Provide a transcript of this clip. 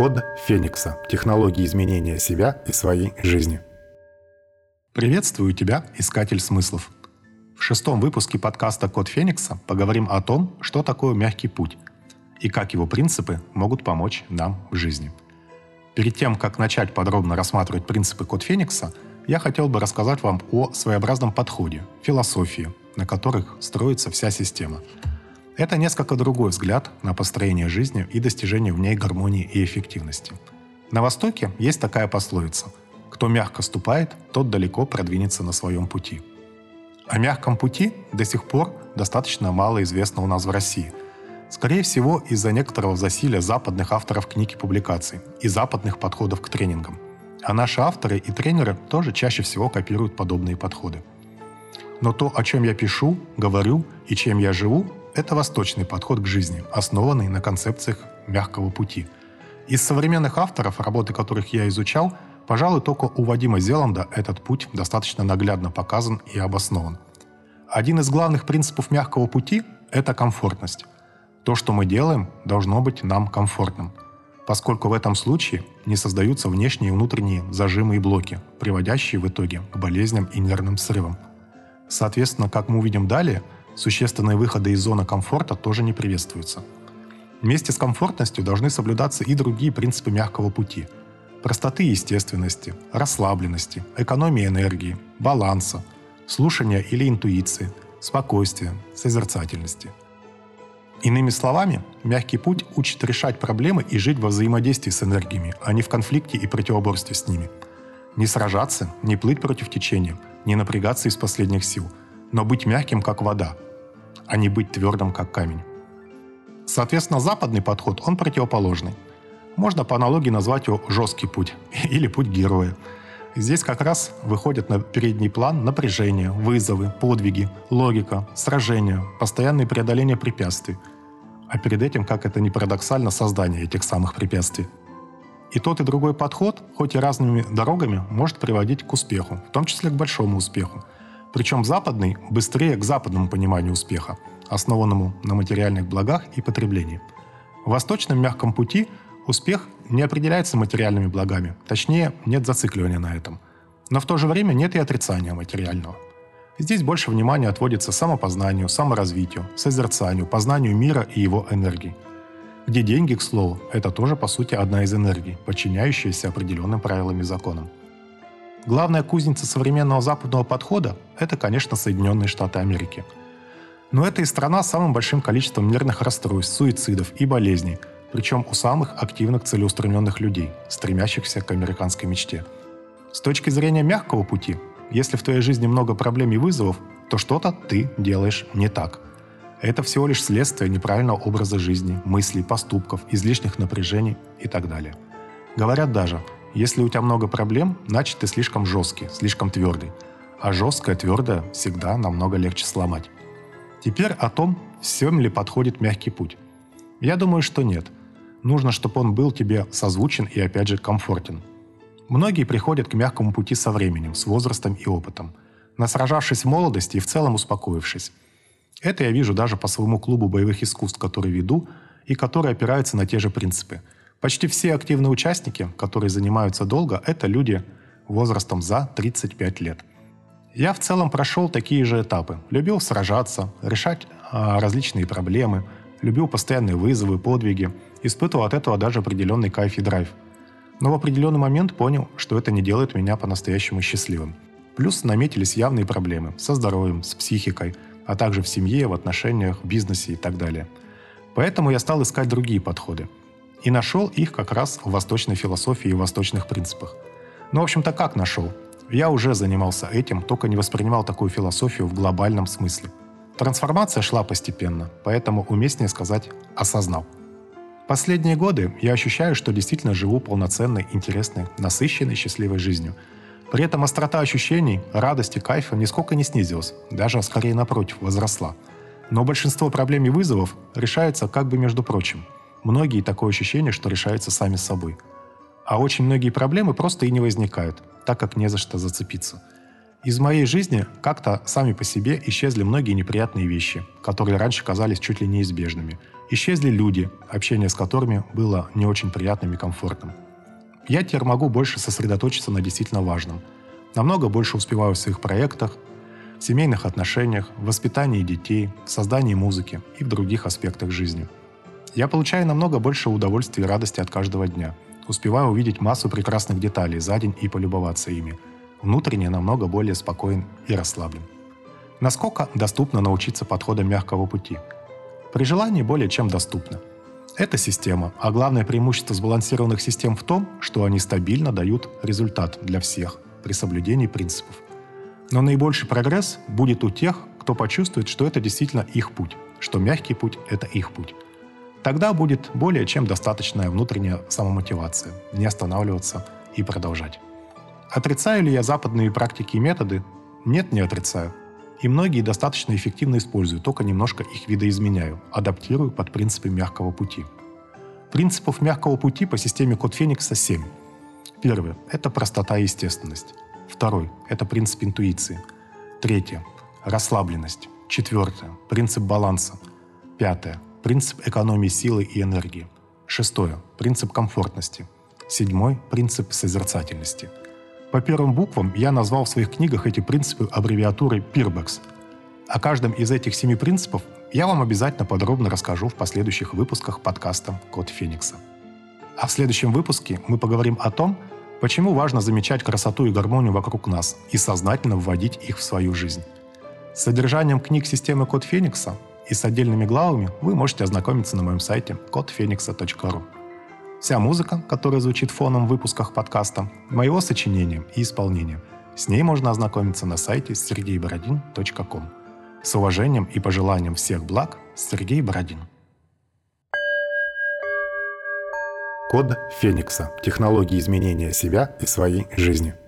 кода Феникса, технологии изменения себя и своей жизни. Приветствую тебя, искатель смыслов. В 6-м выпуске подкаста «Код Феникса» поговорим о том, что такое мягкий путь и как его принципы могут помочь нам в жизни. Перед тем, как начать подробно рассматривать принципы «Код Феникса», я хотел бы рассказать вам о своеобразном подходе, философии, на которых строится вся система. Это несколько другой взгляд на построение жизни и достижение в ней гармонии и эффективности. На Востоке есть такая пословица: кто мягко ступает, тот далеко продвинется на своем пути. О мягком пути до сих пор достаточно мало известно у нас в России. Скорее всего, из-за некоторого засилия западных авторов книг и публикаций и западных подходов к тренингам. А наши авторы и тренеры тоже чаще всего копируют подобные подходы. Но то, о чем я пишу, говорю и чем я живу, это восточный подход к жизни, основанный на концепциях мягкого пути. Из современных авторов, работы которых я изучал, пожалуй, только у Вадима Зеланда этот путь достаточно наглядно показан и обоснован. Один из главных принципов мягкого пути – это комфортность. То, что мы делаем, должно быть нам комфортным, поскольку в этом случае не создаются внешние и внутренние зажимы и блоки, приводящие в итоге к болезням и нервным срывам. Соответственно, как мы увидим далее, существенные выходы из зоны комфорта тоже не приветствуются. Вместе с комфортностью должны соблюдаться и другие принципы мягкого пути – простоты и естественности, расслабленности, экономии энергии, баланса, слушания или интуиции, спокойствия, созерцательности. Иными словами, мягкий путь учит решать проблемы и жить во взаимодействии с энергиями, а не в конфликте и противоборстве с ними. Не сражаться, не плыть против течения, не напрягаться из последних сил, но быть мягким, как вода, а не быть твердым, как камень. Соответственно, западный подход, он противоположный. Можно по аналогии назвать его «жесткий путь» или «путь героя». Здесь как раз выходят на передний план напряжение, вызовы, подвиги, логика, сражения, постоянное преодоление препятствий. А перед этим, как это ни парадоксально, создание этих самых препятствий. И тот, и другой подход, хоть и разными дорогами, может приводить к успеху, в том числе к большому успеху. Причем западный быстрее к западному пониманию успеха, основанному на материальных благах и потреблении. В восточном мягком пути успех не определяется материальными благами, точнее, нет зацикливания на этом. Но в то же время нет и отрицания материального. Здесь больше внимания отводится самопознанию, саморазвитию, созерцанию, познанию мира и его энергий. Где деньги, к слову, это тоже, по сути, одна из энергий, подчиняющаяся определенным правилам и законам. Главная кузница современного западного подхода – это, конечно, Соединенные Штаты Америки. Но это и страна с самым большим количеством нервных расстройств, суицидов и болезней, причем у самых активных целеустремленных людей, стремящихся к американской мечте. С точки зрения мягкого пути, если в твоей жизни много проблем и вызовов, то что-то ты делаешь не так. Это всего лишь следствие неправильного образа жизни, мыслей, поступков, излишних напряжений и так далее. Говорят даже, если у тебя много проблем, значит ты слишком жесткий, слишком твердый. А жесткое, твердое всегда намного легче сломать. Теперь о том, всем ли подходит мягкий путь. Я думаю, что нет. Нужно, чтобы он был тебе созвучен и, опять же, комфортен. Многие приходят к мягкому пути со временем, с возрастом и опытом, насражавшись в молодости и в целом успокоившись. Это я вижу даже по своему клубу боевых искусств, который веду и который опирается на те же принципы. Почти все активные участники, которые занимаются долго, это люди возрастом за 35 лет. Я в целом прошел такие же этапы. Любил сражаться, решать различные проблемы, любил постоянные вызовы, подвиги, испытывал от этого даже определенный кайф и драйв. Но в определенный момент понял, что это не делает меня по-настоящему счастливым. Плюс наметились явные проблемы со здоровьем, с психикой, а также в семье, в отношениях, в бизнесе и так далее. Поэтому я стал искать другие подходы. И нашел их как раз в восточной философии и восточных принципах. Ну, в общем-то, как нашел? Я уже занимался этим, только не воспринимал такую философию в глобальном смысле. Трансформация шла постепенно, поэтому уместнее сказать «осознал». Последние годы я ощущаю, что действительно живу полноценной, интересной, насыщенной, счастливой жизнью. При этом острота ощущений, радости, кайфа нисколько не снизилась, даже, скорее напротив, возросла. Но большинство проблем и вызовов решается как бы между прочим. Многие такое ощущение, что решаются сами собой. А очень многие проблемы просто и не возникают, так как не за что зацепиться. Из моей жизни как-то сами по себе исчезли многие неприятные вещи, которые раньше казались чуть ли неизбежными, Исчезли люди, общение с которыми было не очень приятным и комфортным. Я теперь могу больше сосредоточиться на действительно важном. Намного больше успеваю в своих проектах, в семейных отношениях, в воспитании детей, в создании музыки и в других аспектах жизни. Я получаю намного больше удовольствия и радости от каждого дня. Успеваю увидеть массу прекрасных деталей за день и полюбоваться ими. Внутренне намного более спокоен и расслаблен. Насколько доступно научиться подходам мягкого пути? При желании более чем доступно. Это система, а главное преимущество сбалансированных систем в том, что они стабильно дают результат для всех при соблюдении принципов. Но наибольший прогресс будет у тех, кто почувствует, что это действительно их путь, что мягкий путь – это их путь. Тогда будет более чем достаточная внутренняя самомотивация, не останавливаться и продолжать. Отрицаю ли я западные практики и методы? Нет, не отрицаю. И многие достаточно эффективно использую, только немножко их видоизменяю, адаптирую под принципы мягкого пути. Принципов мягкого пути по системе Код Феникса 7. Первое – это простота и естественность. Второй – это принцип интуиции. Третье – расслабленность. Четвертое – принцип баланса. Пятое – принцип экономии силы и энергии. Шестое – принцип комфортности. Седьмой – принцип созерцательности. По первым буквам я назвал в своих книгах эти принципы аббревиатурой PIRBEX. О каждом из этих 7 принципов я вам обязательно подробно расскажу в последующих выпусках подкаста «Код Феникса». А в следующем выпуске мы поговорим о том, почему важно замечать красоту и гармонию вокруг нас и сознательно вводить их в свою жизнь. С содержанием книг системы «Код Феникса» и с отдельными главами вы можете ознакомиться на моем сайте codfenix.ru. Вся музыка, которая звучит фоном в выпусках подкаста, моего сочинения и исполнения. С ней можно ознакомиться на сайте sergeyborodin.com. С уважением и пожеланием всех благ, Сергей Бородин. Код Феникса. Технологии изменения себя и своей жизни.